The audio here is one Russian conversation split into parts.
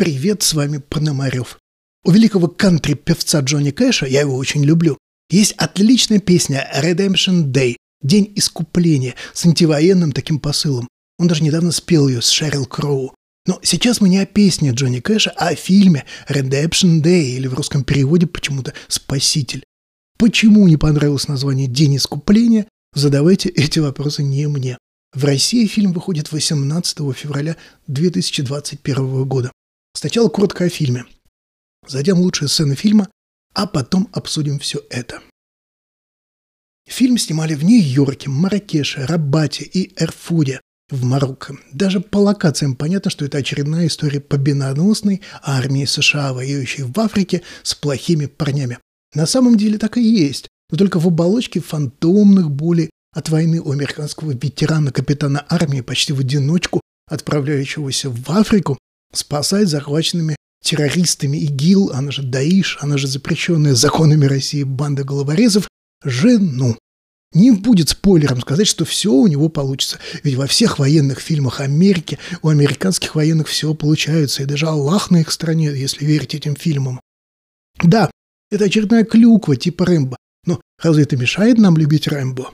Привет, с вами Пономарев. У великого кантри-певца Джонни Кэша, я его очень люблю, есть отличная песня Redemption Day, День искупления, с антивоенным таким посылом. Он даже недавно спел ее с Шерил Кроу. Но сейчас мы не о песне Джонни Кэша, а о фильме Redemption Day, или в русском переводе почему-то «Спаситель». Почему не понравилось название «День искупления», задавайте эти вопросы не мне. В России фильм выходит 18 февраля 2021 года. Сначала коротко о фильме, затем лучшие сцены фильма, а потом обсудим все это. Фильм снимали в Нью-Йорке, Марракеше, Рабате и Эрфуде в Марокко. Даже по локациям понятно, что это очередная история победоносной армии США, воюющей в Африке с плохими парнями. На самом деле так и есть, но только в оболочке фантомных болей от войны у американского ветерана-капитана армии, почти в одиночку отправляющегося в Африку, спасать захваченными террористами ИГИЛ, она же ДАИШ, она же запрещенная законами России банда головорезов, жену. Не будет спойлером сказать, что все у него получится, ведь во всех военных фильмах Америки у американских военных все получается, и даже Аллах на их стороне, если верить этим фильмам. Да, это очередная клюква типа Рэмбо, но разве это мешает нам любить Рэмбо?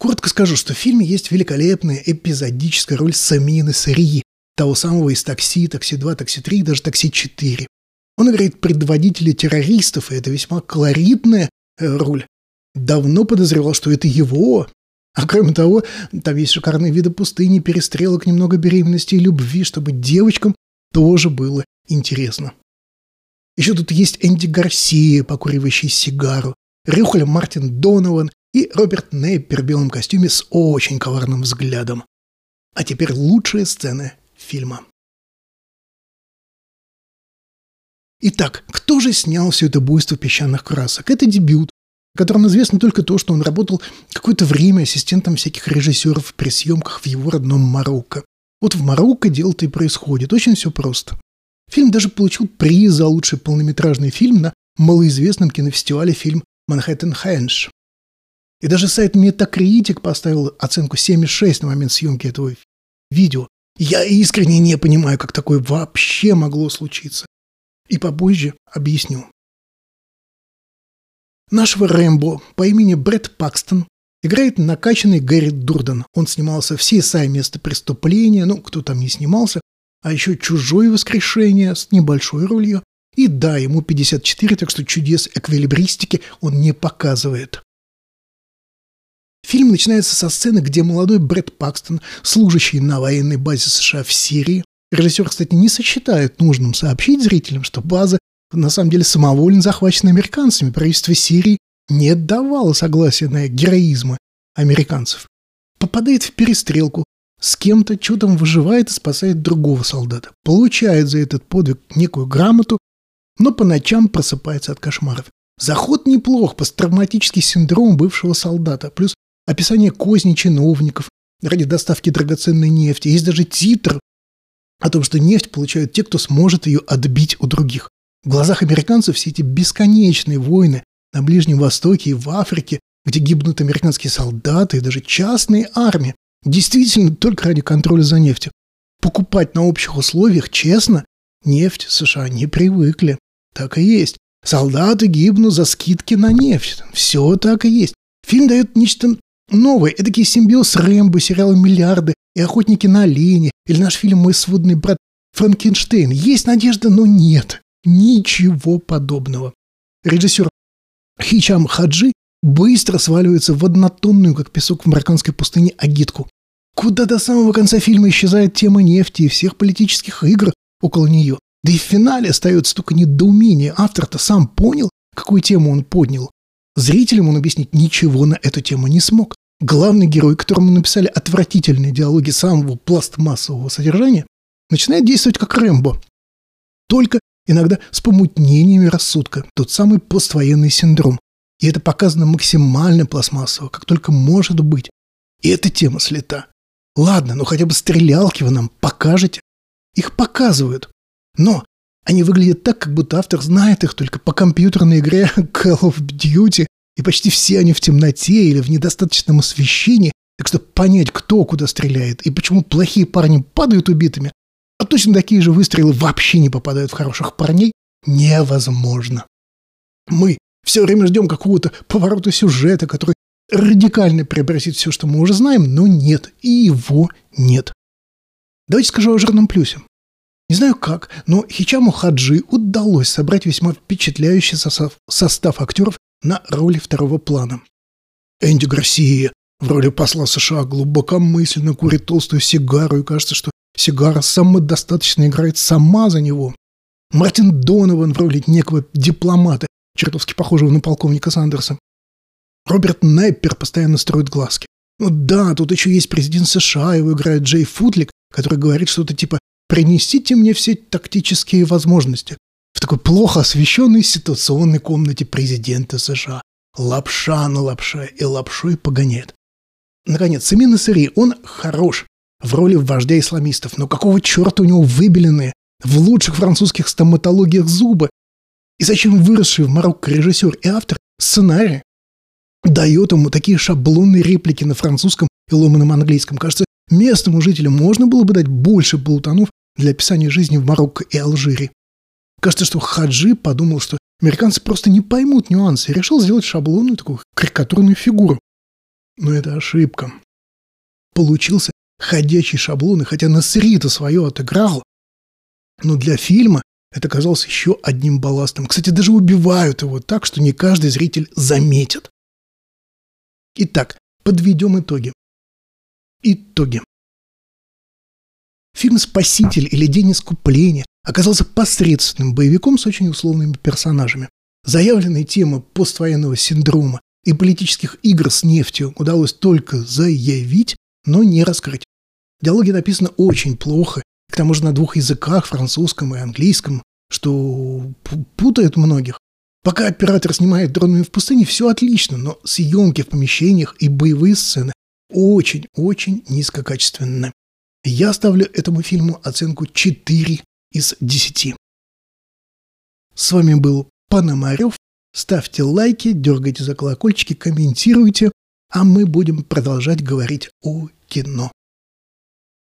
Коротко скажу, что в фильме есть великолепная эпизодическая роль Самины Сырьи, того самого из «Такси», «Такси 2», «Такси 3» и даже «Такси 4». Он играет предводителя террористов, и это весьма колоритная роль. Давно подозревал, что это его. А кроме того, там есть шикарные виды пустыни, перестрелок, немного беременности и любви, чтобы девочкам тоже было интересно. Еще тут есть Энди Гарсия, покуривающий сигару, Рюхля Мартин Донован, и Роберт Неппер в белом костюме с очень коварным взглядом. А теперь лучшие сцены фильма. Итак, кто же снял все это буйство песчаных красок? Это дебют, о котором известно только то, что он работал какое-то время ассистентом всяких режиссеров при съемках в его родном Марокко. Вот в Марокко дело-то и происходит. Очень все просто. Фильм даже получил приз за лучший полнометражный фильм на малоизвестном кинофестивале «Фильм Манхэттен Хэндж». И даже сайт Metacritic поставил оценку 7,6 на момент съемки этого видео. Я искренне не понимаю, как такое вообще могло случиться. И попозже объясню. Нашего Рэмбо по имени Брэд Пакстон играет накачанный Гэри Дурдан. Он снимался в CSI «Место преступления», ну, кто там не снимался, а еще «Чужое воскрешение» с небольшой ролью. И да, ему 54, так что чудес эквилибристики он не показывает. Фильм начинается со сцены, где молодой Брэд Пакстон, служащий на военной базе США в Сирии, режиссер, кстати, не сочетает нужным сообщить зрителям, что база на самом деле самовольно захвачена американцами. Правительство Сирии не давало согласия на героизм американцев. Попадает в перестрелку, с кем-то чудом выживает и спасает другого солдата. Получает за этот подвиг некую грамоту, но по ночам просыпается от кошмаров. Заход неплох, посттравматический синдром бывшего солдата, плюс описание козней чиновников ради доставки драгоценной нефти. Есть даже титр о том, что нефть получают те, кто сможет ее отбить у других. В глазах американцев все эти бесконечные войны на Ближнем Востоке и в Африке, где гибнут американские солдаты и даже частные армии, действительно только ради контроля за нефтью. Покупать на общих условиях честно нефть США не привыкли. Так и есть. Солдаты гибнут за скидки на нефть. Все так и есть. Фильм дает нечто новое, эдакий симбиоз Рэмбо, сериала «Миллиарды» и «Охотники на оленей», или наш фильм «Мой сводный брат» Франкенштейн. Есть надежда, но нет. Ничего подобного. Режиссер Хичам Хаджи быстро сваливается в однотонную, как песок в марокканской пустыне, агитку, куда до самого конца фильма исчезает тема нефти и всех политических игр около нее. Да и в финале остается только недоумение. Автор-то сам понял, какую тему он поднял. Зрителям он объяснить ничего на эту тему не смог. Главный герой, которому написали отвратительные диалоги самого пластмассового содержания, начинает действовать как Рэмбо. Только иногда с помутнениями рассудка, тот самый поствоенный синдром. И это показано максимально пластмассово, как только может быть. И эта тема слета. Ладно, ну хотя бы стрелялки вы нам покажете. Их показывают. Но они выглядят так, как будто автор знает их только по компьютерной игре Call of Duty, и почти все они в темноте или в недостаточном освещении, так что понять, кто куда стреляет и почему плохие парни падают убитыми, А точно такие же выстрелы вообще не попадают в хороших парней. Невозможно. Мы все время ждем какого-то поворота сюжета, который радикально преобразит все, что мы уже знаем, но нет, и его нет. Давайте скажу о жирном плюсе. Не знаю как, но Хичаму Хаджи удалось собрать весьма впечатляющий состав актеров на роли второго плана. Энди Гарсия в роли посла США глубокомысленно курит толстую сигару, и кажется, что сигара самодостаточно играет сама за него. Мартин Донован в роли некого дипломата, чертовски похожего на полковника Сандерса. Роберт Неппер постоянно строит глазки. Ну да, тут еще есть президент США, его играет Джей Футлик, который говорит что-то типа «принесите мне все тактические возможности» в такой плохо освещенной ситуационной комнате президента США. Лапша на лапше и лапшой погоняет. Наконец, Эмин Эссери, он хорош в роли вождя исламистов, но какого черта у него выбеленные в лучших французских стоматологиях зубы? И зачем выросший в Марокко режиссер и автор сценария дает ему такие шаблонные реплики на французском и ломаном английском? Кажется, местному жителю можно было бы дать больше болтунов для описания жизни в Марокко и Алжире. Кажется, что Хаджи подумал, что американцы просто не поймут нюансы, и решил сделать шаблонную такую карикатурную фигуру. Но это ошибка. Получился ходячий шаблон, и хотя Насри-то свое отыграл, но для фильма это казалось еще одним балластом. Кстати, даже убивают его так, что не каждый зритель заметит. Итак, подведем итоги. Итоги. Фильм «Спаситель» или «День искупления» оказался посредственным боевиком с очень условными персонажами. Заявленная тема поствоенного синдрома и политических игр с нефтью удалось только заявить, но не раскрыть. Диалоги написаны очень плохо, к тому же на двух языках, французском и английском, что путает многих. Пока оператор снимает «Дронами в пустыне», все отлично, но съемки в помещениях и боевые сцены очень-очень низкокачественны. Я ставлю этому фильму оценку 4 из 10. С вами был Пономарев. Ставьте лайки, дергайте за колокольчики, комментируйте, а мы будем продолжать говорить о кино.